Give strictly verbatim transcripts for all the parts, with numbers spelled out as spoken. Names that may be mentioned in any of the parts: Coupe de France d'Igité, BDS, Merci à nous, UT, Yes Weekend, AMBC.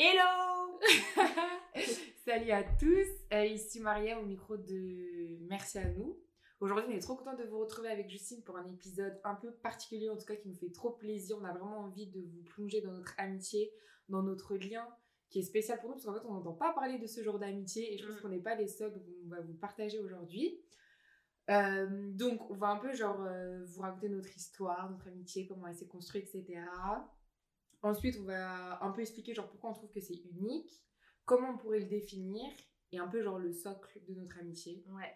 Hello! Salut à tous, euh, ici Maria au micro de Merci à nous. Aujourd'hui, on est trop contents de vous retrouver avec Justine pour un épisode un peu particulier, en tout cas qui nous fait trop plaisir. On a vraiment envie de vous plonger dans notre amitié, dans notre lien qui est spécial pour nous, parce qu'en fait, on n'entend pas parler de ce genre d'amitié et je pense mmh. qu'on n'est pas les seuls, donc on va vous partager aujourd'hui. Euh, donc, on va un peu genre euh, vous raconter notre histoire, notre amitié, comment elle s'est construite, et cetera. Ensuite, on va un peu expliquer genre pourquoi on trouve que c'est unique, comment on pourrait le définir, et un peu genre le socle de notre amitié. Ouais.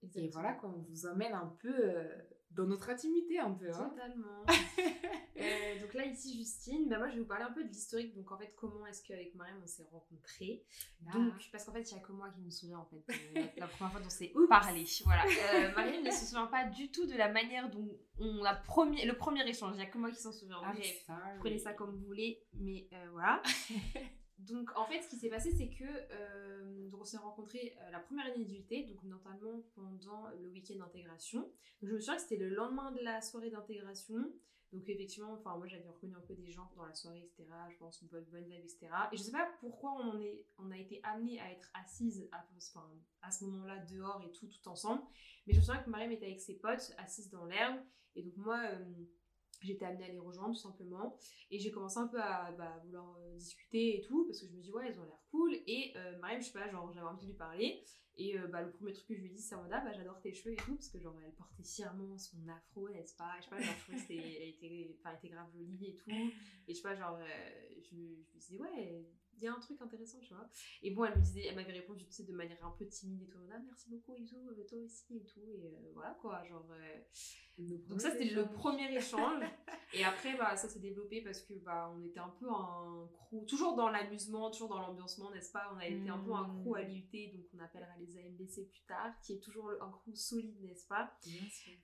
Exactement. Et voilà quoi, on vous emmène un peu euh, dans notre intimité un peu. Hein. Totalement. euh, donc là ici Justine, bah moi je vais vous parler un peu de l'historique. Donc en fait comment est-ce qu'avec Mariam on s'est rencontrés. Ah. Donc parce qu'en fait il y a que moi qui me souviens en fait euh, la première fois dont on s'est parlé. Voilà. Euh, Mariam ne se souvient pas du tout de la manière dont on a premier, le premier échange. Il y a que moi qui s'en souviens. Ah, bref, ça, oui. Prenez ça comme vous voulez, mais euh, voilà. Donc en fait ce qui s'est passé c'est que euh, donc on s'est rencontrés euh, la première année du U T, donc notamment pendant le week-end d'intégration. Donc je me souviens que c'était le lendemain de la soirée d'intégration, donc effectivement enfin moi j'avais reconnu un peu des gens dans la soirée, etc. Je pense une bonne bonne vibe, etc. Et je sais pas pourquoi on, en est, on a été amenés à être assises à, enfin, à ce moment-là dehors et tout tout ensemble, mais je me souviens que Mariam était avec ses potes assises dans l'herbe et donc moi euh, j'étais amenée à les rejoindre tout simplement et j'ai commencé un peu à bah, vouloir euh, discuter et tout parce que je me dis ouais elles ont l'air cool et euh, Mariam je sais pas genre j'avais envie de lui parler et euh, bah, le premier truc que je lui ai dit c'est en mode ah bah j'adore tes cheveux et tout parce que genre elle portait fièrement son afro, n'est-ce pas, je sais pas genre je trouvais qu'elle était, enfin, était grave jolie et tout et je sais pas genre euh, je, je me disais ouais il y a un truc intéressant tu vois et bon elle me disait, elle m'avait répondu tu sais de manière un peu timide et tout ah merci beaucoup et tout toi aussi et tout et euh, voilà quoi genre euh, donc ça c'était échanges. Le premier échange et après bah ça s'est développé parce que bah on était un peu un crew toujours dans l'amusement, toujours dans l'ambiancement, n'est-ce pas, on a été mmh. un peu un crew à l'U T, donc on appellera les A M B C plus tard, qui est toujours un crew solide, n'est-ce pas,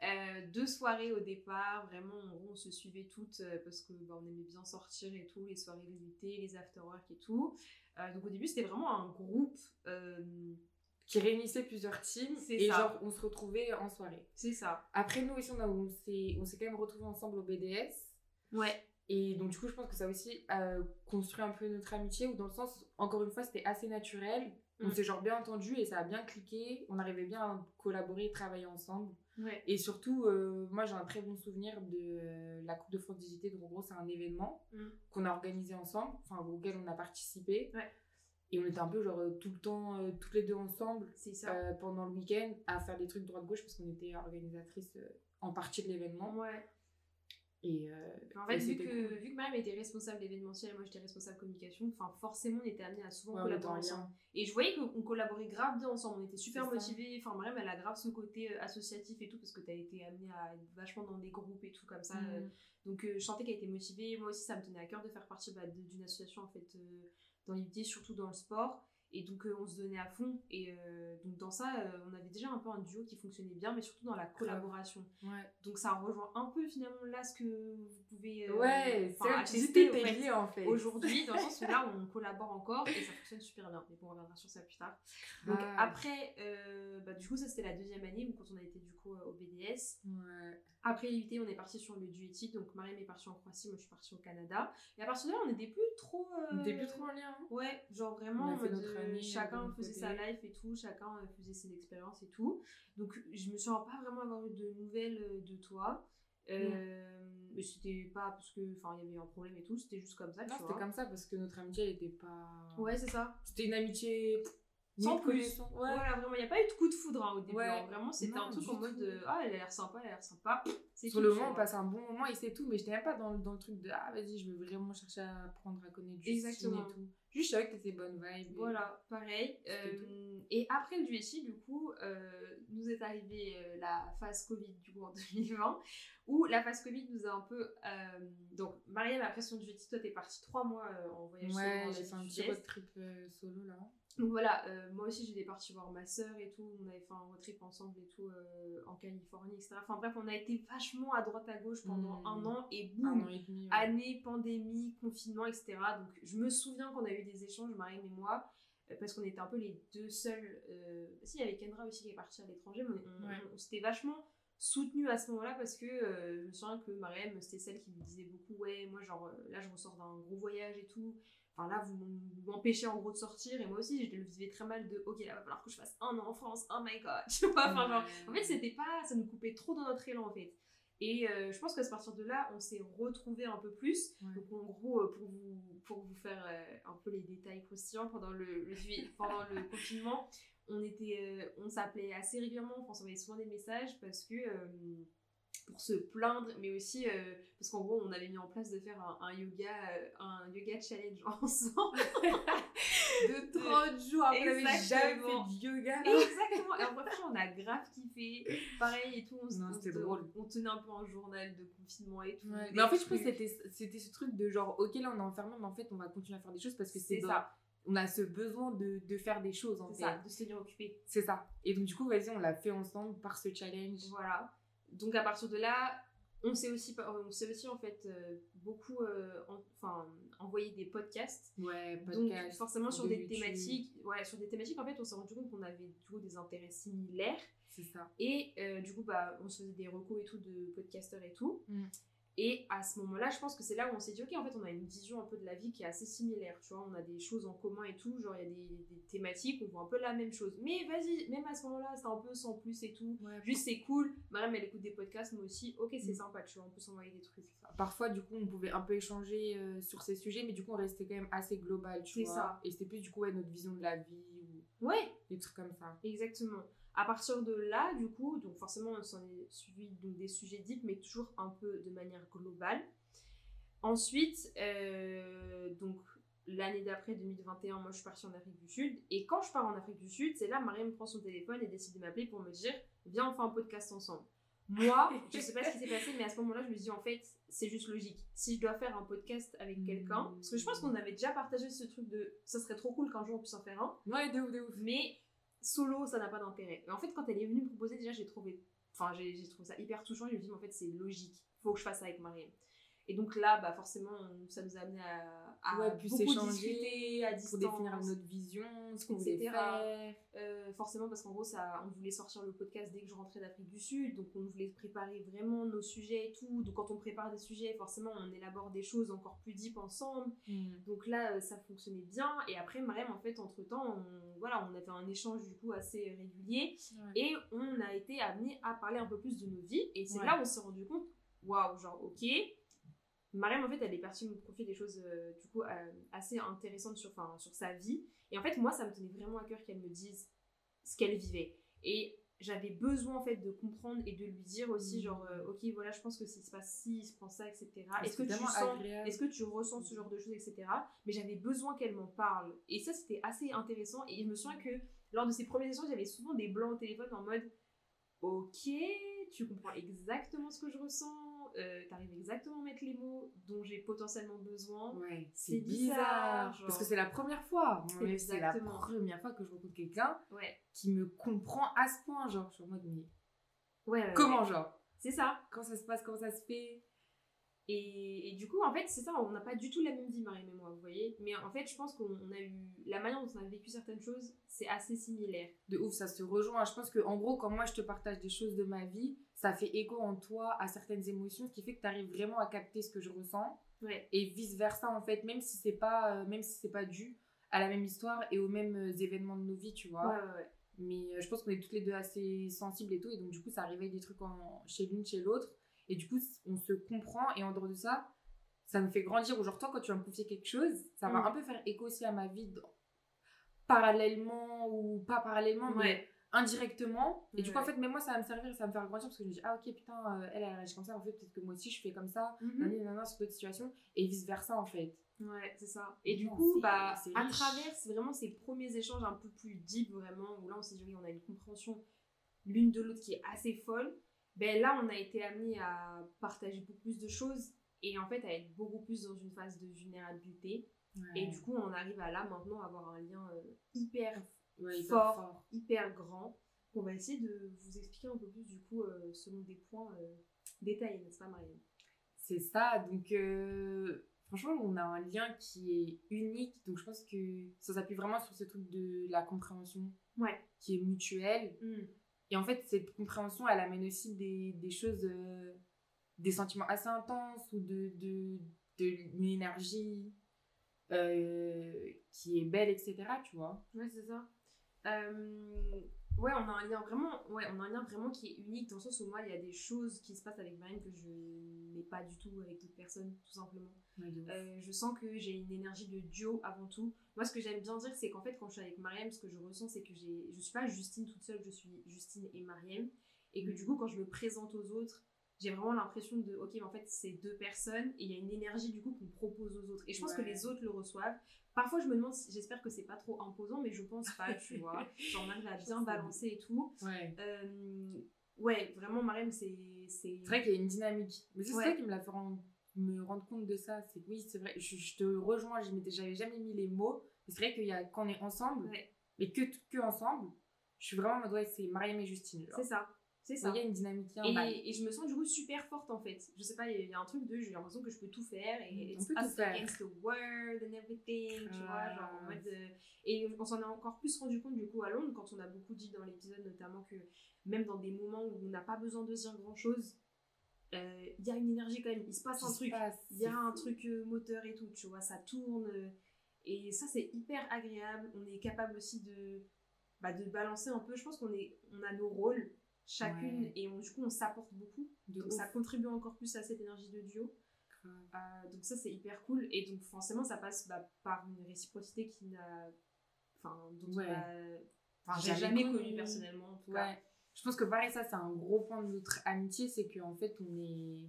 euh, deux soirées au départ vraiment en gros on se suivait toutes parce que bah, on aimait bien sortir et tout, les soirées de l'U T, les after-work et tout, euh, donc au début c'était vraiment un groupe euh, qui réunissait plusieurs teams, c'est et ça. Genre on se retrouvait en soirée. C'est ça. Après nous aussi on, a, on, s'est, on s'est quand même retrouvés ensemble au B D S. Ouais. Et donc du coup je pense que ça aussi a construit un peu notre amitié, ou dans le sens, encore une fois c'était assez naturel, on mmh. s'est genre bien entendu et ça a bien cliqué, on arrivait bien à collaborer, travailler ensemble. Ouais. Et surtout, euh, moi j'ai un très bon souvenir de euh, la Coupe de France d'Igité, donc en gros c'est un événement mmh. qu'on a organisé ensemble, enfin auquel on a participé. Ouais. Et on était un peu genre tout le temps, euh, toutes les deux ensemble, c'est ça. Euh, pendant le week-end, à faire des trucs droite-gauche parce qu'on était organisatrice euh, en partie de l'événement. Ouais. Et euh, en fait, vu que, cool. vu que Mariam était responsable événementiel et moi j'étais responsable communication, forcément on était amenés à souvent ouais, collaborer ensemble. Et je voyais qu'on collaborait grave bien ensemble, on était super c'est motivés. Enfin, Mariam elle a grave ce côté associatif et tout parce que t'as été amenée à être vachement dans des groupes et tout comme ça. Mmh. Donc euh, je sentais qu'elle était motivée. Moi aussi ça me tenait à cœur de faire partie bah, de, d'une association en fait. Euh, dans l'U T, surtout dans le sport, et donc euh, on se donnait à fond, et euh, donc dans ça, euh, on avait déjà un peu un duo qui fonctionnait bien, mais surtout dans la collaboration. Ouais. Donc ça rejoint un peu finalement là ce que vous pouvez euh, ouais, attester en fait, en fait. aujourd'hui, dans le sens où là on collabore encore, et ça fonctionne super bien, mais bon, on reviendra sur ça plus tard. Donc ah. après, euh, bah, du coup ça c'était la deuxième année, donc, quand on a été du coup euh, au B D S. Ouais. Après l'U T, on est parti sur le duetti, donc Mariam est partie en Croatie, moi je suis partie au Canada. Et à partir de là, on n'était plus trop... Euh... On n'était plus trop en lien. Hein. Ouais, genre vraiment, on de... année, chacun faisait sa life et tout, chacun faisait ses expériences et tout. Donc je me sens pas vraiment avoir eu de nouvelles de toi. Euh, mais c'était pas parce que, enfin, il y avait un problème et tout, c'était juste comme ça. Non, tu c'était vois. Comme ça parce que notre amitié, elle était pas... Ouais, c'est ça. C'était une amitié... Sans plus. Ouais. Voilà, vraiment, il n'y a pas eu de coup de foudre hein, au début. Ouais. Alors, vraiment, c'était non, un truc en mode de, ah, elle a l'air sympa, elle a l'air sympa. C'est Sur tout, le moment, on passe un bon moment et c'est tout, mais je n'étais même pas dans, dans le truc de, ah, vas-y, je veux vraiment chercher à apprendre à connaître Justine. Exactement. Et tout. Juste, je savais que t'étais bonne vibe. Voilà, pareil. Euh, et après le duetti, du coup, euh, nous est arrivée euh, la phase Covid, du coup, en deux mille vingt, où la phase Covid nous a un peu... Euh, donc, Mariam, après son duetti, toi, t'es partie trois mois euh, en voyage. Ouais, j'ai fait un petit road trip euh, solo, là. Donc voilà, euh, moi aussi j'étais partie voir ma sœur et tout, on avait fait un road trip ensemble et tout euh, en Californie, et cetera. Enfin bref, on a été vachement à droite à gauche pendant mmh. un an et boum, ouais. année, pandémie, confinement, et cetera. Donc je me souviens qu'on a eu des échanges, Mariam et moi, euh, parce qu'on était un peu les deux seuls. Euh... Si, il y avait Kendra aussi qui est partie à l'étranger, mais on, ouais. on, on s'était vachement soutenus à ce moment-là parce que euh, je me souviens que Mariam, c'était celle qui me disait beaucoup, ouais, moi genre là je ressors d'un gros voyage et tout. Enfin là, vous m'empêchez en gros de sortir, et moi aussi, je le vivais très mal de « Ok, là, va falloir que je fasse un an en France, oh my god !» Je sais pas, enfin genre, en fait, c'était pas, ça nous coupait trop dans notre élan, en fait. Et euh, je pense qu'à partir de là, on s'est retrouvés un peu plus. Ouais. Donc en gros, pour vous, pour vous faire euh, un peu les détails croustillants, pendant le, le, pendant le confinement, on, était, euh, on s'appelait assez régulièrement, on s'envoyait souvent des messages parce que... Euh, pour se plaindre, mais aussi euh, parce qu'en gros on avait mis en place de faire un, un yoga euh, un yoga challenge ensemble de trente jours. Après, on avait jamais fait de yoga là. Exactement. Et en vrai on a grave kiffé pareil et tout, on, non, on, drôle. on tenait un peu un journal de confinement et tout, ouais, mais en fait trucs. Je pense que c'était, c'était ce truc de genre ok là on est enfermé mais en fait on va continuer à faire des choses parce que c'est, c'est bon. Ça on a ce besoin de, de faire des choses en c'est fait ça, de se tenir occupé, c'est ça. Et donc du coup vas-y on l'a fait ensemble par ce challenge, voilà. Donc à partir de là, on s'est aussi, on s'est aussi en fait euh, beaucoup euh, en, enfin, envoyé des podcasts. Ouais, podcasts. Donc forcément sur de des YouTube. thématiques, ouais, sur des thématiques en fait, on s'est rendu compte qu'on avait du coup des intérêts similaires. C'est ça. Et euh, du coup bah on se faisait des recos et tout de podcasteurs et tout. Mm. Et à ce moment-là, je pense que c'est là où on s'est dit ok en fait on a une vision un peu de la vie qui est assez similaire, tu vois, on a des choses en commun et tout, genre il y a des, des thématiques, on voit un peu la même chose. Mais vas-y, même à ce moment-là, c'est un peu sans plus et tout, ouais, juste c'est cool. Mariam elle écoute des podcasts, moi aussi, ok c'est mmh. sympa, tu vois, on peut s'envoyer des trucs. Ça. Parfois du coup on pouvait un peu échanger euh, sur ces sujets, mais du coup on restait quand même assez global, tu c'est vois. Ça. Et c'était plus du coup ouais, notre vision de la vie ou ouais. des trucs comme ça. Exactement. À partir de là, du coup, donc forcément, on s'en est suivi donc des sujets deep, mais toujours un peu de manière globale. Ensuite, euh, donc l'année d'après, deux mille vingt et un, moi, je suis partie en Afrique du Sud. Et quand je pars en Afrique du Sud, c'est là, Mariam prend son téléphone et décide de m'appeler pour me dire « Viens, on fait un podcast ensemble ». Moi, je sais pas ce qui s'est passé, mais à ce moment-là, je me dis en fait, c'est juste logique. Si je dois faire un podcast avec quelqu'un, parce que je pense qu'on avait déjà partagé ce truc de « ça serait trop cool qu'un jour on puisse en faire un ». Ouais, de ouf, de ouf. Mais... solo, ça n'a pas d'intérêt. Et en fait, quand elle est venue me proposer, déjà, j'ai trouvé, enfin, j'ai, j'ai trouvé ça hyper touchant. Et je me suis dit, mais en fait, c'est logique. Il faut que je fasse ça avec Mariam. Et donc là, bah, forcément, ça nous a amené à, à ouais, beaucoup discuter, à distance. Pour définir notre vision, ce qu'on voulait faire. Euh, forcément, parce qu'en gros, ça, on voulait sortir le podcast dès que je rentrais d'Afrique du Sud. Donc, on voulait préparer vraiment nos sujets et tout. Donc, quand on prépare des sujets, forcément, on élabore des choses encore plus deep ensemble. Mm. Donc là, ça fonctionnait bien. Et après, Mariam, en fait, entre-temps, on, voilà, on avait un échange du coup assez régulier. Ouais. Et on a été amené à parler un peu plus de nos vies. Et c'est ouais. là où on s'est rendu compte, waouh, genre, ok... Mariam en fait elle est partie me confier des choses euh, du coup euh, assez intéressantes sur, sur sa vie, et en fait moi ça me tenait vraiment à cœur qu'elle me dise ce qu'elle vivait, et j'avais besoin en fait de comprendre et de lui dire aussi genre euh, ok voilà je pense que s'il se passe ci, il se prend ça, etc. est-ce que, tu sens, est-ce que tu ressens ce genre de choses, etc. Mais j'avais besoin qu'elle m'en parle, et ça c'était assez intéressant. Et je me souviens que lors de ces premiers échanges j'avais souvent des blancs au téléphone en mode ok tu comprends exactement ce que je ressens. Euh, t'arrives exactement à mettre les mots dont j'ai potentiellement besoin. Ouais, c'est, c'est bizarre, bizarre genre... parce que c'est la première fois. Ouais, c'est la première fois que je rencontre quelqu'un ouais. qui me comprend à ce point, genre sur moi de mais ouais, ouais, comment ouais. genre c'est ça. Quand ça se passe, comment ça se fait. Et, et du coup, en fait, c'est ça, on n'a pas du tout la même vie, Mariam et moi, vous voyez. Mais en fait, je pense qu'on on a eu... La manière dont on a vécu certaines choses, c'est assez similaire. De ouf, ça se rejoint. Je pense qu'en gros, quand moi, je te partage des choses de ma vie, ça fait écho en toi à certaines émotions, ce qui fait que tu arrives vraiment à capter ce que je ressens. Ouais. Et vice-versa, en fait, même si c'est pas, euh, même si c'est pas dû à la même histoire et aux mêmes euh, événements de nos vies, tu vois. Ouais, ouais, ouais. Mais euh, je pense qu'on est toutes les deux assez sensibles et tout. Et donc, du coup, ça réveille des trucs en... chez l'une, chez l'autre. Et du coup, on se comprend, et en dehors de ça, ça me fait grandir. Ou genre, toi, quand tu vas me confier quelque chose, ça va mmh. un peu faire écho aussi à ma vie, de... parallèlement ou pas parallèlement, ouais. mais indirectement. Et ouais. du coup, en fait, même moi, ça va me servir, ça va me faire grandir, parce que je me dis, ah ok, putain, euh, elle, elle réagit comme ça, en fait, peut-être que moi aussi, je fais comme ça, mmh. nanana, sur d'autres situations, et vice-versa, en fait. Ouais, c'est ça. Et du non, coup, c'est, bah, c'est à travers vraiment ces premiers échanges un peu plus deep, vraiment, où là, on s'est dit, on a une compréhension l'une de l'autre qui est assez folle. Ben là, on a été amené à partager beaucoup plus de choses et en fait à être beaucoup plus dans une phase de vulnérabilité. Ouais. Et du coup, on arrive à là maintenant avoir un lien euh, hyper, ouais, fort, hyper fort, hyper grand. On va essayer de vous expliquer un peu plus du coup euh, selon des points euh, détaillés, n'est-ce pas Mariam ? C'est ça, donc euh, franchement, on a un lien qui est unique. Donc je pense que ça s'appuie vraiment sur ce truc de la compréhension ouais. qui est mutuelle. Mm. Et en fait, cette compréhension, elle amène aussi des, des choses, euh, des sentiments assez intenses ou de, de, de l'énergie, euh, qui est belle, et cetera, tu vois. Ouais, c'est ça. Euh... Ouais, on a un lien vraiment, ouais, on a un lien vraiment qui est unique, dans le sens où moi, il y a des choses qui se passent avec Marine que je n'ai pas du tout avec d'autres personnes, tout simplement. Ouais, euh, je sens que j'ai une énergie de duo avant tout. Moi, ce que j'aime bien dire, c'est qu'en fait, quand je suis avec Mariam, ce que je ressens, c'est que j'ai... je ne suis pas Justine toute seule, je suis Justine et Mariam. Et que mmh. du coup, quand je me présente aux autres, j'ai vraiment l'impression de, ok, mais en fait, c'est deux personnes et il y a une énergie du coup qu'on propose aux autres. Et je pense ouais. que les autres le reçoivent. Parfois, je me demande, si, j'espère que c'est pas trop imposant, mais je pense pas, tu vois. Genre, Mariam l'a bien balancé et tout. Ouais. Euh, ouais, vraiment, Mariam, c'est, c'est. C'est vrai qu'il y a une dynamique. Mais c'est ouais. ça qui me l'a fait rendre, me rendre compte de ça. C'est oui, c'est vrai, je, je te rejoins, je m'étais, j'avais jamais mis les mots. Mais c'est vrai qu'il y a, quand on est ensemble, ouais. mais que, que ensemble, je suis vraiment en mode, ouais, c'est Mariam et Justine. Genre. C'est ça. C'est ça. Il y a une dynamique. Hein, et, bah. et je me sens du coup super forte en fait. Je sais pas, il y, y a un truc de, j'ai l'impression que je peux tout faire et it's us against the world and everything, tu ah. vois, genre en mode. Euh, et on s'en est encore plus rendu compte du coup à Londres, quand on a beaucoup dit dans l'épisode notamment que même dans des moments où on n'a pas besoin de dire grand chose, il euh, y a une énergie quand même, il se passe un truc, il y a un truc moteur et tout, tu vois, ça tourne. Et ça c'est hyper agréable. On est capable aussi de, bah, de balancer un peu. Je pense qu'on est, on a nos rôles. Chacune, ouais. et on, du coup, on s'apporte beaucoup. De donc, ouf. Ça contribue encore plus à cette énergie de duo. Ouais. Euh, donc, ça, c'est hyper cool. Et donc, forcément, ça passe bah, par une réciprocité qui n'a. Enfin, dont ouais. on a... enfin, j'ai jamais connue personnellement, en tout cas. Ouais. Je pense que, pareil, ça, c'est un gros point de notre amitié, c'est qu'en fait, on est.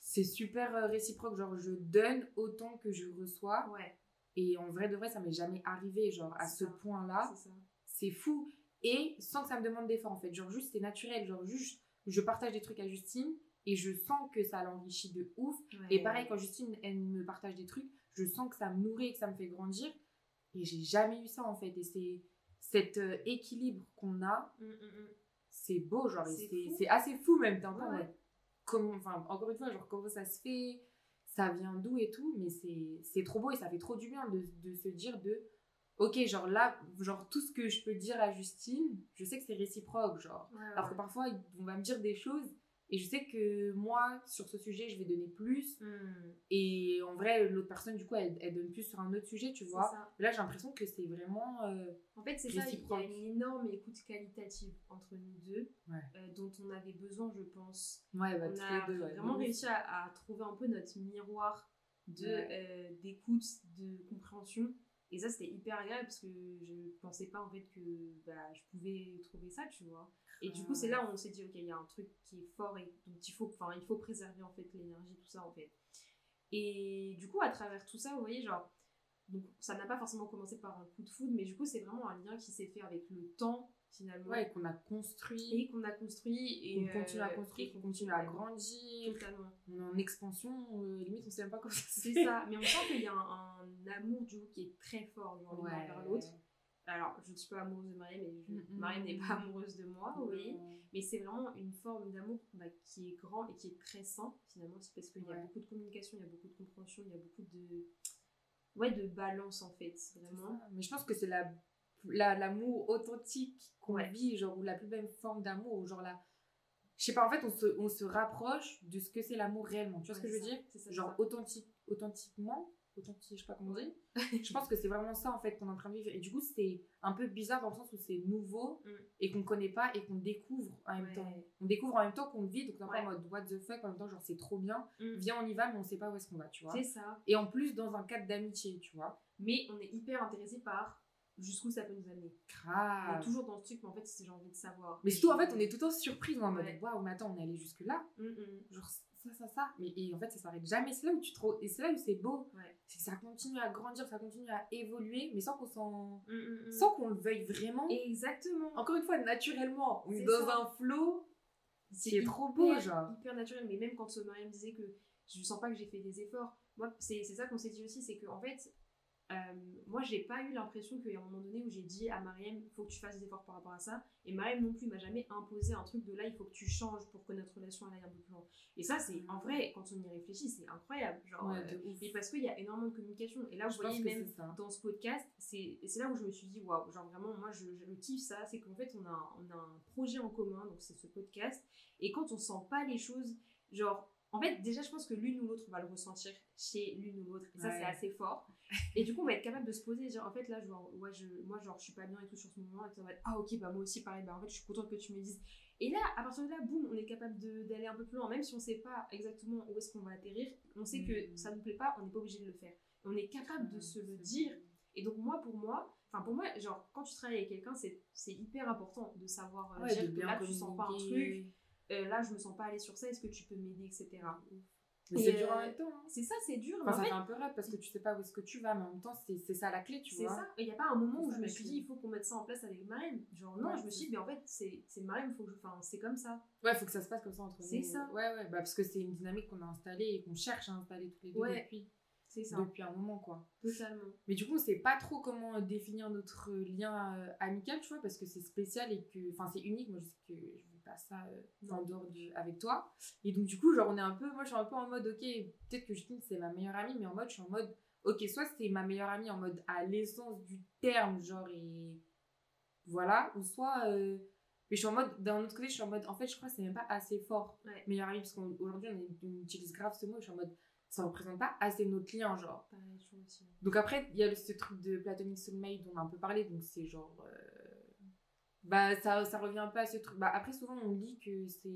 C'est super réciproque. Genre, je donne autant que je reçois. Ouais. Et en vrai de vrai, ça m'est jamais arrivé, genre, c'est à ça. Ce point-là. C'est, ça. C'est fou. Et sans que ça me demande d'effort en fait, genre juste c'est naturel, genre juste je partage des trucs à Justine et je sens que ça l'enrichit de ouf. Ouais. Et pareil quand Justine elle me partage des trucs, je sens que ça me nourrit et que ça me fait grandir et j'ai jamais eu ça en fait. Et c'est cet euh, équilibre qu'on a, mm, mm, mm. c'est beau genre, c'est, et c'est, c'est assez fou même temps. Ouais, ouais. Comment, enfin encore une fois genre comment ça se fait, ça vient d'où et tout, mais c'est c'est trop beau et ça fait trop du bien de de se dire de ok, genre là, genre tout ce que je peux dire à Justine, je sais que c'est réciproque, genre. Ouais, ouais. Alors que parfois, on va me dire des choses et je sais que moi, sur ce sujet, je vais donner plus. Mm. Et en vrai, l'autre personne, du coup, elle, elle donne plus sur un autre sujet, tu vois. Là, j'ai l'impression que c'est vraiment euh, en fait, c'est réciproque. Ça, il y a une énorme écoute qualitative entre nous deux, ouais. euh, dont on avait besoin, je pense. Ouais, bah, on a les deux, ouais, vraiment oui. réussi à, à trouver un peu notre miroir de, ouais. euh, d'écoute, de compréhension. Et ça, c'était hyper agréable parce que je pensais pas en fait que bah, je pouvais trouver ça, tu vois. Et ah, du coup, c'est là où on s'est dit, ok, il y a un truc qui est fort et donc il faut, il faut préserver en fait l'énergie, tout ça en fait. Et du coup, à travers tout ça, vous voyez, genre, donc, ça n'a pas forcément commencé par un coup de foudre, mais du coup, c'est vraiment un lien qui s'est fait avec le temps finalement. Ouais, et qu'on a construit. Et qu'on a construit. Et qu'on continue à construire, qu'on continue à grandir. Totalement. On est en expansion, euh, limite, on ne sait même pas comment ça se fait. C'est ça, mais on sent qu'il y a un, un amour du coup qui est très fort genre, ouais. l'un vers l'autre. Alors, je ne suis pas amoureuse de Mariam, mais je... mm-hmm. Mariam n'est pas amoureuse de moi, mm-hmm. oui. Mais c'est vraiment une forme d'amour bah, qui est grand et qui est très sain finalement. C'est parce qu'il ouais. y a beaucoup de communication, il y a beaucoup de compréhension, il y a beaucoup de, ouais, de balance en fait, vraiment. Mais je pense que c'est la... La, l'amour authentique qu'on ouais. vit, genre, ou la plus belle forme d'amour, genre la... Je sais pas, en fait, on se, on se rapproche de ce que c'est l'amour réellement, tu vois ouais, ce que je veux ça, dire ça, genre, authentique, authentiquement, authentique, je sais pas comment dire. Je pense que c'est vraiment ça, en fait, qu'on est en train de vivre. Et du coup, c'est un peu bizarre dans le sens où c'est nouveau mm. et qu'on connaît pas et qu'on découvre en même ouais. temps. On découvre en même temps qu'on vit, donc on est ouais. en mode, what the fuck, en même temps, genre, c'est trop bien. Mm. Viens, on y va, mais on sait pas où est-ce qu'on va, tu vois. C'est ça. Et en plus, dans un cadre d'amitié, tu vois. Mais on est hyper intéressé par... jusqu'où ça peut nous amener. Grave. On est toujours dans ce truc, mais en fait, c'est j'ai envie de savoir. Mais surtout, en fait, on est tout le temps surprise, en mode, waouh, mais attends, on est allé jusque-là. Mm-hmm. Genre, ça, ça, ça. Mais et en fait, ça s'arrête jamais. C'est là où tu te. Et c'est là où c'est beau. Ouais. C'est que ça continue à grandir, ça continue à évoluer, mais sans qu'on s'en. Mm-hmm. Sans qu'on le veuille vraiment. Exactement. Encore une fois, naturellement. On est dans ça. Un flow qui est trop beau, genre. Hyper naturel. Mais même quand Maria me disait que je ne sens pas que j'ai fait des efforts, moi, c'est, c'est ça qu'on s'est dit aussi, c'est que, en fait. Euh, moi j'ai pas eu l'impression qu'il y a un moment donné où j'ai dit à Mariam faut que tu fasses des efforts par rapport à ça, et Mariam non plus m'a jamais imposé un truc de là il faut que tu changes pour que notre relation aille un peu plus loin, et ça c'est en vrai quand on y réfléchit c'est incroyable genre, ouais, euh, et parce qu'il y a énormément de communication et là vous je voyez même dans ce podcast c'est, c'est là où je me suis dit waouh genre vraiment moi je, je kiffe ça, c'est qu'en fait on a, on a un projet en commun donc c'est ce podcast et quand on sent pas les choses genre en fait déjà je pense que l'une ou l'autre va le ressentir chez l'une ou l'autre et ça ouais. c'est assez fort. Et du coup, on va être capable de se poser et dire, en fait, là, genre, ouais, je, moi, genre, je suis pas bien et tout sur ce moment. Et ça va être, ah, ok, bah, moi aussi, pareil, bah, en fait, je suis contente que tu me dises. Et là, à partir de là, boum, on est capable de, d'aller un peu plus loin. Même si on sait pas exactement où est-ce qu'on va atterrir, on sait mmh. que ça nous plaît pas, on n'est pas obligé de le faire. On est capable de se le dire. Et donc, moi, pour moi, enfin, pour moi, genre, quand tu travailles avec quelqu'un, c'est, c'est hyper important de savoir euh, ouais, dire que là, tu sens pas un truc. Euh, là, je me sens pas allée sur ça, est-ce que tu peux m'aider, et cetera. Mais et c'est euh, dur en même temps. Hein. C'est ça, c'est dur. Enfin, mais ça en fait, fait un peu rap parce que tu sais pas où est-ce que tu vas, mais en même temps, c'est, c'est ça la clé, tu c'est vois. C'est ça. Il n'y a pas un moment où je me suis dit, il faut qu'on mette ça en place avec Marine. Genre, non, ouais, je me suis dit, mais en fait, c'est, c'est Marine, faut que je... enfin, c'est comme ça. Ouais, faut que ça se passe comme ça entre nous. C'est ça. Ouais, ouais, bah, parce que c'est une dynamique qu'on a installée et qu'on cherche à installer toutes les deux ouais. depuis. C'est ça. Depuis un moment, quoi. Totalement. Mais du coup, on sait pas trop comment définir notre lien euh, amical, tu vois, parce que c'est spécial et que, enfin, c'est unique. Moi, je sais que je ne vis pas ça euh, en dehors de, avec toi. Et donc, du coup, genre, on est un peu, moi, je suis un peu en mode, ok, peut-être que Justine, c'est ma meilleure amie, mais en mode, je suis en mode, ok, soit c'est ma meilleure amie en mode à l'essence du terme, genre, et voilà, ou soit, euh, mais je suis en mode, d'un autre côté, je suis en mode, en fait, je crois que c'est même pas assez fort, ouais. meilleure amie, parce qu'aujourd'hui, on, on utilise grave ce mot, je suis en mode, ça représente pas assez notre lien, genre. Pareil, je aussi. Donc après, il y a ce truc de platonic soulmate dont on a un peu parlé, donc c'est genre... Euh... Bah, ça, ça revient un peu à ce truc. Bah, après, souvent, on dit que c'est...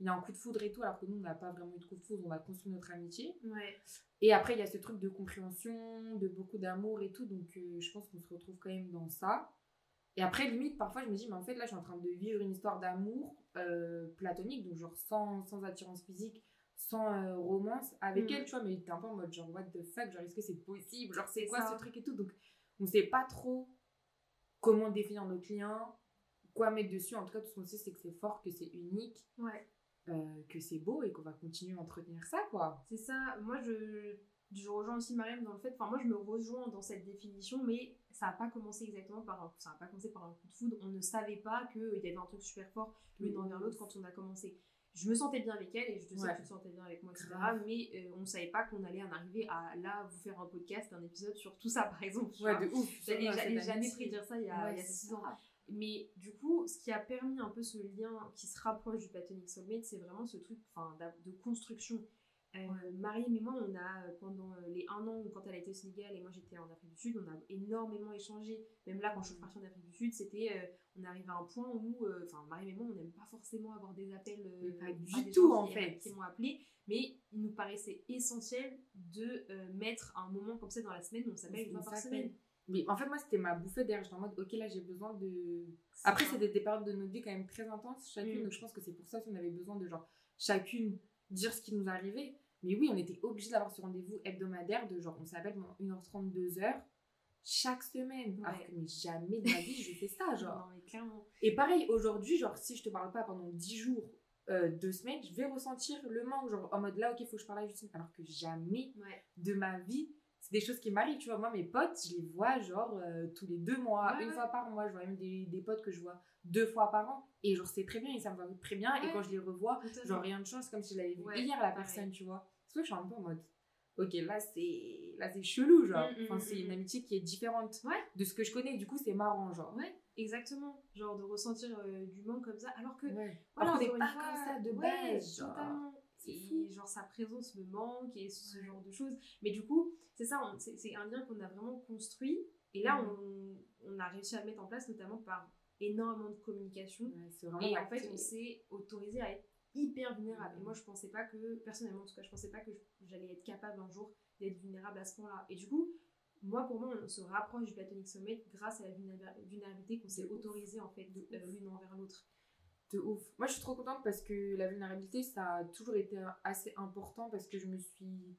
Il y a un coup de foudre et tout, alors que nous, on n'a pas vraiment eu de coup de foudre, on a construit notre amitié. Ouais. Et après, il y a ce truc de compréhension, de beaucoup d'amour et tout, donc euh, je pense qu'on se retrouve quand même dans ça. Et après, limite, parfois, je me dis, mais en fait, là, je suis en train de vivre une histoire d'amour euh, platonique, donc genre sans, sans attirance physique, sans euh, romance avec mmh. elle, tu vois, mais t'es un peu en mode genre what the fuck, genre est-ce que c'est possible, genre c'est, c'est quoi ça. Ce truc et tout, donc on sait pas trop comment définir nos clients, quoi mettre dessus, en tout cas tout ce qu'on sait c'est que c'est fort, que c'est unique, ouais. euh, que c'est beau et qu'on va continuer à entretenir ça, quoi. C'est ça, moi je, je rejoins aussi Mariam dans le fait, enfin moi je me rejoins dans cette définition, mais ça n'a pas commencé exactement par, ça n'a pas commencé par un coup de foudre, on ne savait pas qu'il euh, y avait un truc super fort l'une mmh. envers l'autre quand on a commencé. Je me sentais bien avec elle et je te sais ouais. que tu te sentais bien avec moi, et cetera. Grave. Mais euh, on ne savait pas qu'on allait en arriver à, là, vous faire un podcast, un épisode sur tout ça, par exemple. Ouais, vois. De ouf. J'allais, ouais, j'allais jamais prédire ça il y a, ouais, il y a six ans. Ça. Mais du coup, ce qui a permis un peu ce lien qui se rapproche du platonic soulmate, c'est vraiment ce truc de construction. Euh, ouais. Mariam et moi, on a, pendant les un an, quand elle a été au Sénégal et moi j'étais en Afrique du Sud, on a énormément échangé. Même là, quand je suis partie en Afrique du Sud, c'était... Euh, on arrive à un point où, enfin, euh, Mariam et moi, on n'aime pas forcément avoir des appels euh, pas du tout en fait qui m'ont appelé, mais il nous paraissait essentiel de euh, mettre un moment comme ça dans la semaine où on s'appelle une fois par semaine. Mais en fait, moi, c'était ma bouffée d'air. J'étais en mode, ok, là, j'ai besoin de. C'est Après, ça. C'était des périodes de notre vie quand même très intenses chacune, mmh. donc je pense que c'est pour ça qu'on avait besoin de genre chacune dire ce qui nous arrivait. Mais oui, on était obligés d'avoir ce rendez-vous hebdomadaire de genre, on s'appelle une heure trente, deux heures. Chaque semaine, ouais. alors que mais jamais de ma vie je fais ça, genre. Non, mais clairement. Et pareil, aujourd'hui, genre, si je te parle pas pendant dix jours, euh, deux semaines, je vais ressentir le manque, genre en mode là, ok, faut que je parle à Justine, alors que jamais ouais. de ma vie, c'est des choses qui m'arrivent, tu vois. Moi, mes potes, je les vois genre euh, tous les deux mois, ouais, une ouais. fois par mois, je vois même des, des potes que je vois deux fois par an, et genre, c'est très bien, et ça me va très bien, ouais. et quand je les revois, Totalement. Genre, rien de chance, comme si je l'avais vu ouais. hier, la personne, ouais. tu vois. Parce que je suis un peu en mode. Ok, là c'est, là, c'est chelou, genre. Mmh, mmh, enfin, c'est une amitié qui est différente ouais. de ce que je connais. Du coup, c'est marrant, genre. Ouais, exactement. Genre de ressentir euh, du manque comme ça. Alors que, ouais. voilà, alors on n'est pas fois, comme ça de ouais, base. Genre. Totalement. C'est et fou. Genre, sa présence me manque et ce ouais. genre de choses. Mais du coup, c'est ça, on, c'est, c'est un lien qu'on a vraiment construit. Et là, mmh. on, on a réussi à le mettre en place, notamment par énormément de communication. Ouais, c'est vraiment et en fait, on s'est autorisé à être hyper vulnérable. Et moi, je pensais pas que, personnellement, en tout cas, je pensais pas que j'allais être capable un jour d'être vulnérable à ce point-là. Et du coup, moi, pour moi, on se rapproche du platonic soulmate grâce à la vulnérabilité qu'on s'est autorisée, en fait, euh, l'une envers l'autre. De ouf. Moi, je suis trop contente parce que la vulnérabilité, ça a toujours été assez important parce que je me suis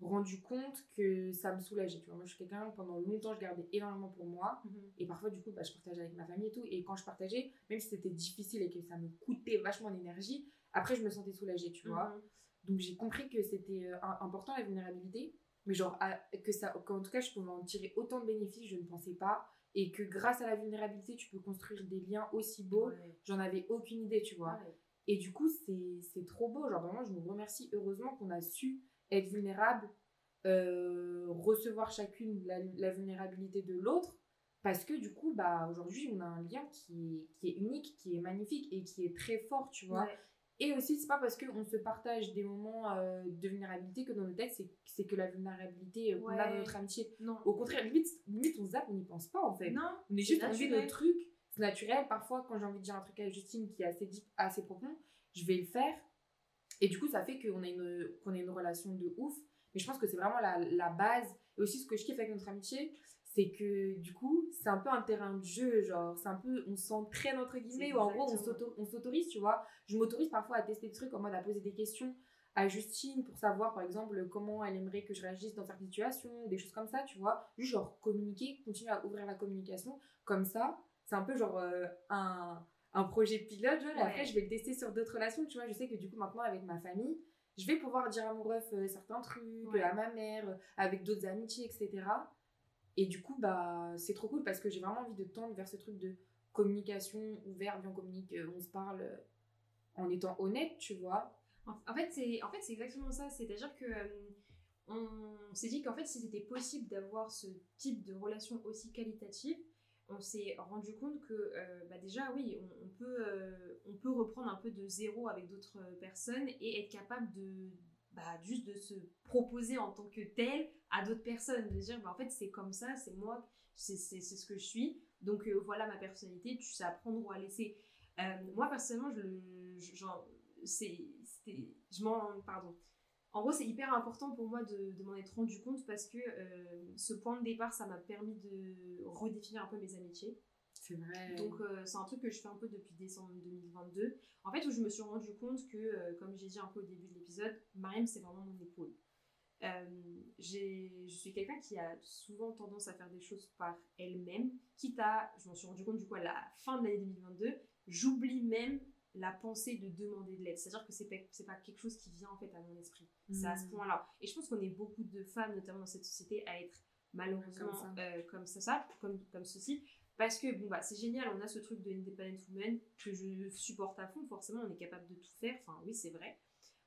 rendu compte que ça me soulageait. Tu vois, moi, je suis quelqu'un, pendant longtemps, je gardais énormément pour moi. Mm-hmm. Et parfois, du coup, bah, je partageais avec ma famille et tout. Et quand je partageais, même si c'était difficile et que ça me coûtait vachement d'énergie, après, je me sentais soulagée, tu vois. Mmh. Donc, j'ai compris que c'était euh, important, la vulnérabilité. Mais genre, à, que ça, qu'en tout cas, je pouvais en tirer autant de bénéfices, je ne pensais pas. Et que grâce à la vulnérabilité, tu peux construire des liens aussi beaux. Ouais. J'en avais aucune idée, tu vois. Ouais. Et du coup, c'est, c'est trop beau. Genre, vraiment, je vous remercie. Heureusement qu'on a su être vulnérable, euh, recevoir chacune la, la vulnérabilité de l'autre. Parce que du coup, bah, aujourd'hui, on a un lien qui est, qui est unique, qui est magnifique et qui est très fort, tu vois. Ouais. Et aussi, c'est pas parce qu'on se partage des moments euh, de vulnérabilité que dans nos textes, c'est, c'est que la vulnérabilité, euh, ouais. on a dans notre amitié. Non. Au contraire, limite, limite on zappe, on n'y pense pas en fait. Non, on est juste on fait nos trucs, c'est naturel. Parfois, quand j'ai envie de dire un truc à Justine qui est assez deep, assez profond, je vais le faire. Et du coup, ça fait qu'on a une, qu'on a une relation de ouf. Mais je pense que c'est vraiment la, la base. Et aussi, ce que je kiffe avec notre amitié, c'est que du coup, c'est un peu un terrain de jeu, genre, c'est un peu, on s'entraîne entre guillemets, ou en gros, on, s'auto- on s'autorise, tu vois. Je m'autorise parfois à tester des trucs, en mode à poser des questions à Justine pour savoir, par exemple, comment elle aimerait que je réagisse dans certaines situations, des choses comme ça, tu vois. Juste, genre, communiquer, continuer à ouvrir la communication, comme ça, c'est un peu, genre, euh, un, un projet pilote, genre, ouais. Après, je vais le tester sur d'autres relations, tu vois. Je sais que du coup, maintenant, avec ma famille, je vais pouvoir dire à mon ref euh, certains trucs, ouais. à ma mère, euh, avec d'autres amitiés, et cetera. Et du coup, bah, c'est trop cool parce que j'ai vraiment envie de tendre vers ce truc de communication ouverte, on communique, on se parle en étant honnête, tu vois. En fait, c'est, en fait, c'est exactement ça. C'est-à-dire que euh, on s'est dit qu'en fait, si c'était possible d'avoir ce type de relation aussi qualitative, on s'est rendu compte que euh, bah déjà, oui, on, on, peut, euh, on peut reprendre un peu de zéro avec d'autres personnes et être capable de... Bah, juste de se proposer en tant que tel à d'autres personnes, de dire bah, en fait c'est comme ça, c'est moi, c'est, c'est, c'est ce que je suis, donc euh, voilà ma personnalité, tu sais à prendre ou à laisser. Euh, moi personnellement, je, je, genre, c'est, c'était, je m'en, pardon. En gros, c'est hyper important pour moi de, de m'en être rendu compte parce que euh, ce point de départ, ça m'a permis de redéfinir un peu mes amitiés. C'est vrai. Donc euh, c'est un truc que je fais un peu depuis décembre deux mille vingt-deux. En fait, où je me suis rendu compte que, euh, comme j'ai dit un peu au début de l'épisode, Mariam, c'est vraiment mon épaule. Euh, j'ai, je suis quelqu'un qui a souvent tendance à faire des choses par elle-même, quitte à, je m'en suis rendu compte du coup à la fin de l'année deux mille vingt-deux, j'oublie même la pensée de demander de l'aide. C'est-à-dire que c'est pas, c'est pas quelque chose qui vient en fait à mon esprit. Mmh. C'est à ce point-là. Et je pense qu'on est beaucoup de femmes, notamment dans cette société, à être malheureusement comme ça, euh, comme, ça, ça comme, comme ceci. Parce que bon bah c'est génial, on a ce truc de independent woman que je supporte à fond, forcément on est capable de tout faire, enfin oui c'est vrai.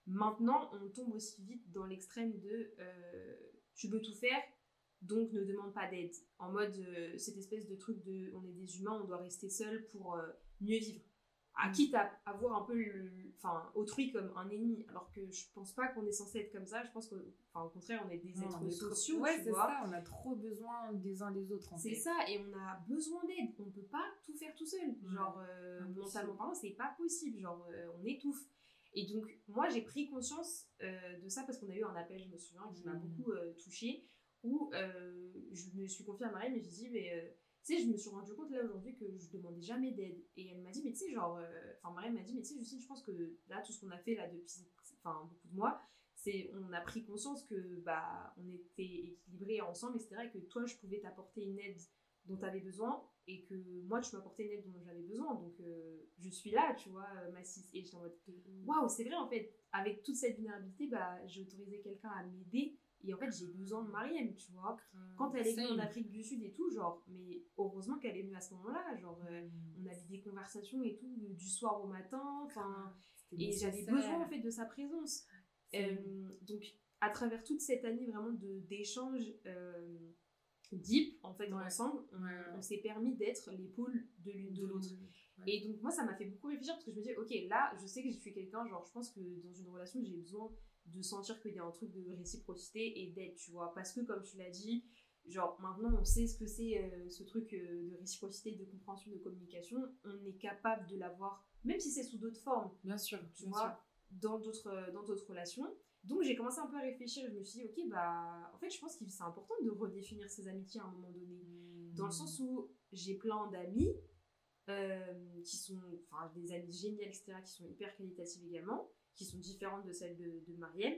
Maintenant on tombe aussi vite dans l'extrême de euh, tu peux tout faire, donc ne demande pas d'aide. En mode euh, cette espèce de truc de on est des humains, on doit rester seul pour euh, mieux vivre. Ah, quitte à avoir un peu le, enfin, autrui comme un ennemi, alors que je pense pas qu'on est censé être comme ça, je pense qu'au enfin, au contraire on est des non, êtres est sociaux, trop... ouais, tu c'est vois. Ça, on a trop besoin des uns des autres en c'est fait. Ça, et on a besoin d'aide, on peut pas tout faire tout seul, genre euh, mentalement parlant c'est pas possible, genre euh, on étouffe. Et donc moi j'ai pris conscience euh, de ça parce qu'on a eu un appel, je me souviens, qui m'a mmh. beaucoup euh, touchée, où euh, je me suis confiée à Marie, mais je dis mais... Euh, tu sais, je me suis rendu compte là aujourd'hui que je demandais jamais d'aide. Et elle m'a dit, mais tu sais, genre, enfin, euh, Marie m'a dit, mais tu sais, Justine, je pense que là, tout ce qu'on a fait là depuis, enfin, beaucoup de mois, c'est, on a pris conscience que, bah, on était équilibrés ensemble, et cetera. Et que toi, je pouvais t'apporter une aide dont t'avais besoin, et que moi, tu m'apportais une aide dont j'avais besoin. Donc, euh, je suis là, tu vois, ma six. Et j'étais en mode, waouh, c'est vrai, en fait, avec toute cette vulnérabilité, bah, j'ai autorisé quelqu'un à m'aider. Et en fait, j'ai besoin de Mariam, tu vois. Quand elle est venue en Afrique du Sud et tout, genre, mais heureusement qu'elle est venue à ce moment-là. Genre, euh, on avait des conversations et tout, du soir au matin. Enfin, et j'avais besoin, en fait, de sa présence. Euh, donc, à travers toute cette année, vraiment, de, d'échanges euh, deep, en fait, ouais. ensemble, on, ouais. on s'est permis d'être l'épaule de l'une de l'autre. Ouais. Et donc, moi, ça m'a fait beaucoup réfléchir parce que je me disais, OK, là, je sais que je suis quelqu'un, genre, je pense que dans une relation, j'ai besoin... de sentir qu'il y a un truc de réciprocité et d'aide, tu vois, parce que comme tu l'as dit, genre maintenant on sait ce que c'est euh, ce truc euh, de réciprocité, de compréhension, de communication, on est capable de l'avoir, même si c'est sous d'autres formes, bien sûr, tu bien vois, sûr. Dans d'autres euh, dans d'autres relations. Donc j'ai commencé un peu à réfléchir, je me suis dit ok bah en fait je pense que c'est important de redéfinir ses amitiés à un moment donné, mmh. dans le sens où j'ai plein d'amis euh, qui sont, enfin des amis géniales et cetera qui sont hyper qualitatives également, qui sont différentes de celles de, de Mariam,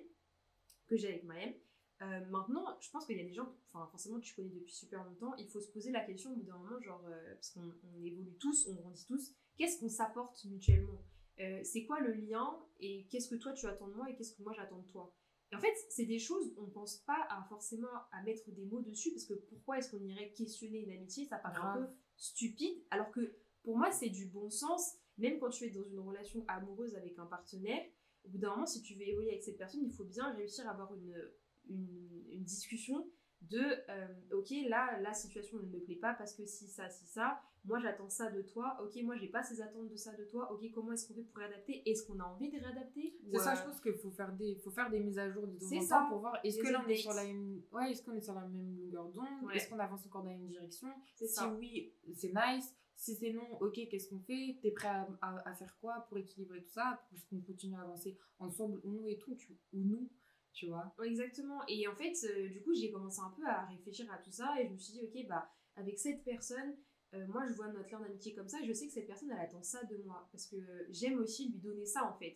que j'ai avec Mariam. Euh, maintenant, je pense qu'il y a des gens, enfin forcément tu connais depuis super longtemps, il faut se poser la question au bout d'un moment, genre, euh, parce qu'on on évolue tous, on grandit tous, qu'est-ce qu'on s'apporte mutuellement, euh, c'est quoi le lien, et qu'est-ce que toi tu attends de moi, et qu'est-ce que moi j'attends de toi. Et en fait, c'est des choses, on ne pense pas à, forcément à mettre des mots dessus, parce que pourquoi est-ce qu'on irait questionner une amitié, ça paraît ah. un peu stupide, alors que pour moi c'est du bon sens, même quand tu es dans une relation amoureuse avec un partenaire, au bout d'un moment, si tu veux évoluer avec cette personne, il faut bien réussir à avoir une, une, une discussion de euh, ok, là la situation ne me plaît pas parce que si ça, si ça, moi j'attends ça de toi, ok, moi j'ai pas ces attentes de ça de toi, ok, comment est-ce qu'on fait pour réadapter, est-ce qu'on a envie de réadapter? C'est ça, euh... je pense qu'il faut faire des faut faire des mises à jour de temps en temps pour voir est-ce que là on est sur la même ouais est-ce qu'on est sur la même longueur d'onde, ouais. Est-ce qu'on avance encore dans la même direction, c'est si ça. Oui, c'est nice. Si c'est non, ok, qu'est-ce qu'on fait? T'es prêt à, à, à faire quoi pour équilibrer tout ça, pour qu'on continue à avancer ensemble, ou nous et tout, tu, ou nous, tu vois? Exactement. Et en fait, euh, du coup, j'ai commencé un peu à réfléchir à tout ça et je me suis dit, ok, bah, avec cette personne, euh, moi, je vois notre lien d'amitié comme ça et je sais que cette personne, elle attend ça de moi parce que euh, j'aime aussi lui donner ça, en fait.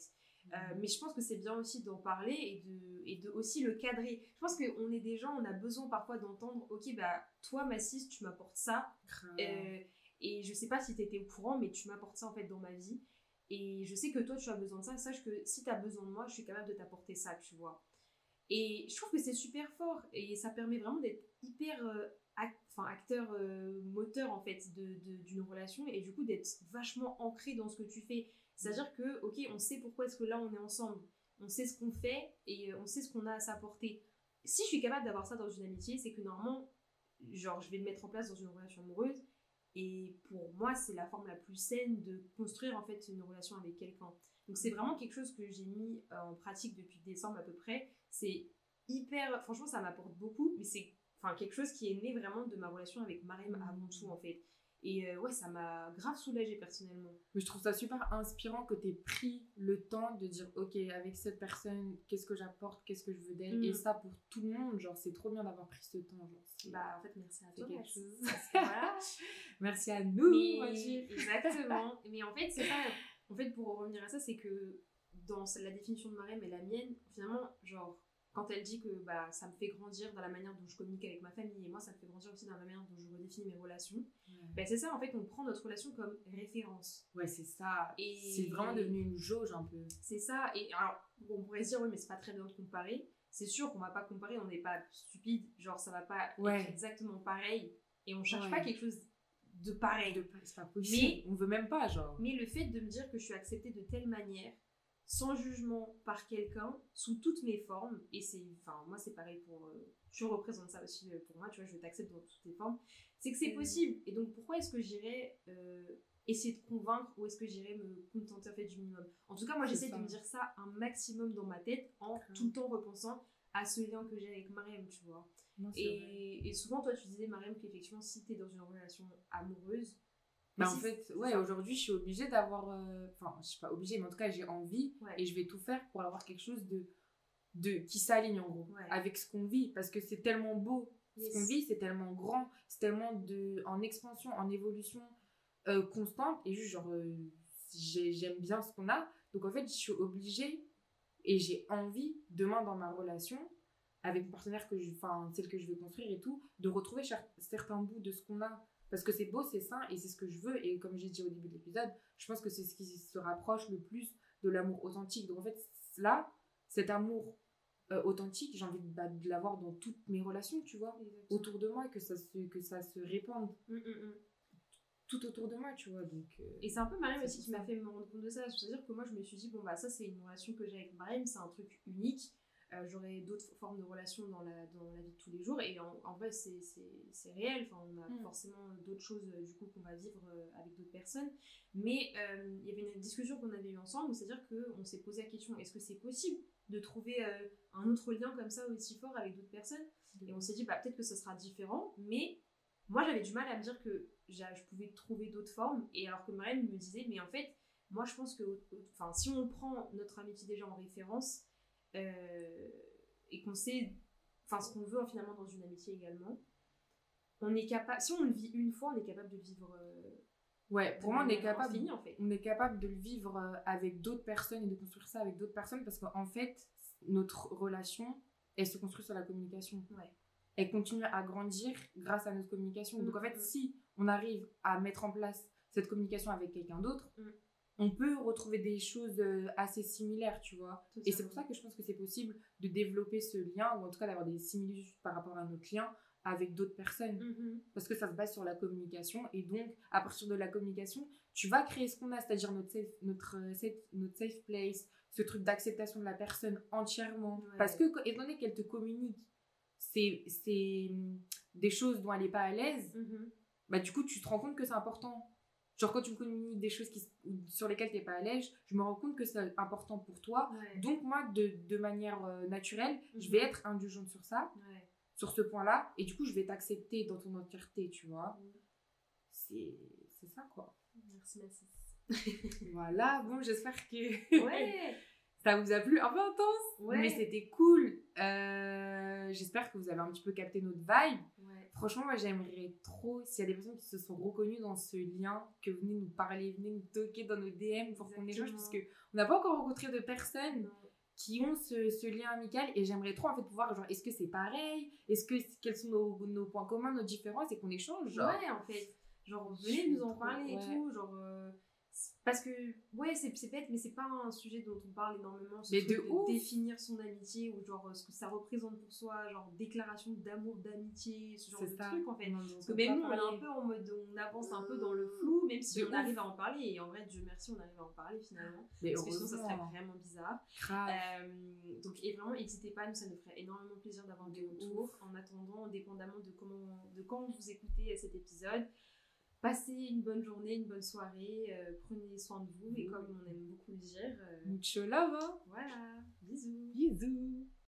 Euh, mais je pense que c'est bien aussi d'en parler et de, et de aussi le cadrer. Je pense qu'on est des gens, on a besoin parfois d'entendre, ok, bah, toi, Massis, tu m'apportes ça. Euh, Et je sais pas si t'étais au courant, mais tu m'apportes ça en fait dans ma vie. Et je sais que toi tu as besoin de ça. Sache que si t'as besoin de moi, je suis capable de t'apporter ça, tu vois. Et je trouve que c'est super fort. Et ça permet vraiment d'être hyper euh, act- enfin, acteur, euh, moteur en fait de, de, d'une relation. Et du coup d'être vachement ancré dans ce que tu fais. C'est-à-dire que, ok, on sait pourquoi est-ce que là on est ensemble. On sait ce qu'on fait et on sait ce qu'on a à s'apporter. Si je suis capable d'avoir ça dans une amitié, c'est que normalement, genre je vais le mettre en place dans une relation amoureuse. Et pour moi, c'est la forme la plus saine de construire en fait une relation avec quelqu'un. Donc c'est vraiment quelque chose que j'ai mis en pratique depuis décembre à peu près. C'est hyper, franchement, ça m'apporte beaucoup, mais c'est, enfin, quelque chose qui est né vraiment de ma relation avec Marem avant tout en fait. Et euh, ouais, ça m'a grave soulagée personnellement. Mais je trouve ça super inspirant que t'aies pris le temps de dire ok, avec cette personne, qu'est-ce que j'apporte, qu'est-ce que je veux d'elle, mmh. Et ça pour tout le monde, genre c'est trop bien d'avoir pris ce temps, genre. C'est... Bah en fait merci à toi. Quelque chose. Voilà. Merci à nous. Mais... moi, exactement. Mais en fait c'est ça. En fait pour revenir à ça, c'est que dans la définition de Marem et la mienne, finalement genre quand elle dit que bah, ça me fait grandir dans la manière dont je communique avec ma famille et moi, ça me fait grandir aussi dans la manière dont je redéfinis mes relations, mmh. bah, c'est ça, en fait, on prend notre relation comme référence. Ouais, c'est ça. Et c'est vraiment et... devenu une jauge un peu. C'est ça. Et alors, on pourrait se dire, oui, mais c'est pas très bien de comparer. C'est sûr qu'on va pas comparer, on n'est pas stupide. Genre, ça va pas ouais. être exactement pareil. Et on cherche ouais. pas quelque chose de pareil. De... C'est pas possible. Mais... on veut même pas, genre. Mais le fait de me dire que je suis acceptée de telle manière, sans jugement par quelqu'un, sous toutes mes formes, et c'est, enfin, moi c'est pareil pour, euh, je représente ça aussi pour moi, tu vois, je t'accepte dans toutes tes formes, c'est que c'est possible, et donc pourquoi est-ce que j'irais euh, essayer de convaincre, ou est-ce que j'irais me contenter en fait du minimum? En tout cas, moi j'essaie de me dire ça un maximum dans ma tête, en mmh. tout le temps repensant à ce lien que j'ai avec Marem, tu vois. Non, et, et souvent, toi tu disais, Marem, qu'effectivement, si t'es dans une relation amoureuse, bah en fait, ouais, aujourd'hui, je suis obligée d'avoir... Euh... Enfin, je suis pas obligée, mais en tout cas, j'ai envie ouais. et je vais tout faire pour avoir quelque chose de, de, qui s'aligne, en gros, ouais. avec ce qu'on vit. Parce que c'est tellement beau, yes. ce qu'on vit, c'est tellement grand, c'est tellement de, en expansion, en évolution euh, constante. Et juste, genre, euh, j'ai, j'aime bien ce qu'on a. Donc, en fait, je suis obligée et j'ai envie, demain, dans ma relation, avec mon partenaire, que je, enfin, celle que je vais construire et tout, de retrouver cher- certains bouts de ce qu'on a. Parce que c'est beau, c'est sain et c'est ce que je veux. Et comme j'ai dit au début de l'épisode, je pense que c'est ce qui se rapproche le plus de l'amour authentique. Donc en fait, là, cet amour euh, authentique, j'ai envie de, bah, de l'avoir dans toutes mes relations, tu vois. Exactement. Autour de moi et que ça se, que ça se répande. Mm, mm, mm. Tout autour de moi, tu vois. Donc, euh, et c'est un peu Marem aussi qui m'a fait me rendre compte de ça. C'est-à-dire que moi, je me suis dit, bon, bah ça, c'est une relation que j'ai avec Marem, c'est un truc unique. Euh, j'aurais d'autres formes de relations dans la, dans la vie de tous les jours et en, en vrai c'est, c'est, c'est réel, enfin, on a mmh. forcément d'autres choses euh, du coup qu'on va vivre euh, avec d'autres personnes, mais euh, il y avait une discussion qu'on avait eue ensemble, c'est à dire qu'on s'est posé la question, est-ce que c'est possible de trouver euh, un autre lien comme ça aussi fort avec d'autres personnes, mmh. et on s'est dit bah, peut-être que ça sera différent, mais moi j'avais du mal à me dire que je pouvais trouver d'autres formes, et alors que Marem me disait mais en fait moi je pense que enfin, si on prend notre amitié déjà en référence, Euh, et qu'on sait enfin ce qu'on veut finalement dans une amitié également, on est capable, si on le vit une fois, on est capable de vivre euh, ouais pour moi on est capable fini, en fait. On est capable de le vivre avec d'autres personnes et de construire ça avec d'autres personnes parce qu'en fait notre relation elle se construit sur la communication, ouais. elle continue à grandir grâce à notre communication, mmh. donc en fait si on arrive à mettre en place cette communication avec quelqu'un d'autre, mmh. on peut retrouver des choses assez similaires, tu vois. Tout et c'est pour ça que je pense que c'est possible de développer ce lien, ou en tout cas d'avoir des similitudes par rapport à notre lien avec d'autres personnes. Mm-hmm. Parce que ça se base sur la communication. Et donc, à partir de la communication, tu vas créer ce qu'on a, c'est-à-dire notre safe, notre, notre safe place, ce truc d'acceptation de la personne entièrement. Ouais. Parce que, étant donné qu'elle te communique c'est, c'est des choses dont elle n'est pas à l'aise, mm-hmm. bah du coup, tu te rends compte que c'est important. Genre, quand tu me communiques des choses qui, sur lesquelles tu n'es pas à l'aise, je me rends compte que c'est important pour toi. Ouais. Donc, moi, de, de manière euh, naturelle, mm-hmm. je vais être indulgente sur ça, ouais. sur ce point-là. Et du coup, je vais t'accepter dans ton entièreté, tu vois. Mm. C'est, c'est ça, quoi. Merci, merci. Voilà, bon, j'espère que ouais. ça vous a plu. Un peu intense, ouais. mais c'était cool. Euh, j'espère que vous avez un petit peu capté notre vibe. Ouais. Franchement, moi, j'aimerais trop, s'il y a des personnes qui se sont reconnues dans ce lien, que venez nous parler, venez nous toquer dans nos D M pour qu'on échange, parce qu'on n'a pas encore rencontré de personnes non. qui ont ce, ce lien amical, et j'aimerais trop, en fait, pouvoir, genre, est-ce que c'est pareil ? Est-ce que, quels sont nos, nos points communs, nos différences, et qu'on échange, genre. Ouais, en fait. Genre, venez nous en parler et ouais. tout, genre... Euh, parce que, ouais, c'est, c'est bête, mais c'est pas un sujet dont on parle énormément. Mais de, de définir son amitié, ou genre ce que ça représente pour soi, genre déclaration d'amour, d'amitié, ce genre c'est de ça. Truc, en fait. Non, parce que même nous, on est un peu en mode, on avance un peu dans le flou, même si de on ouf. Arrive à en parler. Et en vrai, Dieu merci, on arrive à en parler, finalement. Mais parce que sinon, ça serait vraiment bizarre. Euh, donc, et vraiment, n'hésitez pas, nous, ça nous ferait énormément plaisir d'avoir des retours. En attendant, dépendamment de, comment, de quand vous écoutez cet épisode, passez une bonne journée, une bonne soirée, euh, prenez soin de vous, et comme on aime beaucoup le dire... Euh... Mucho love. Voilà, bisous. Bisous.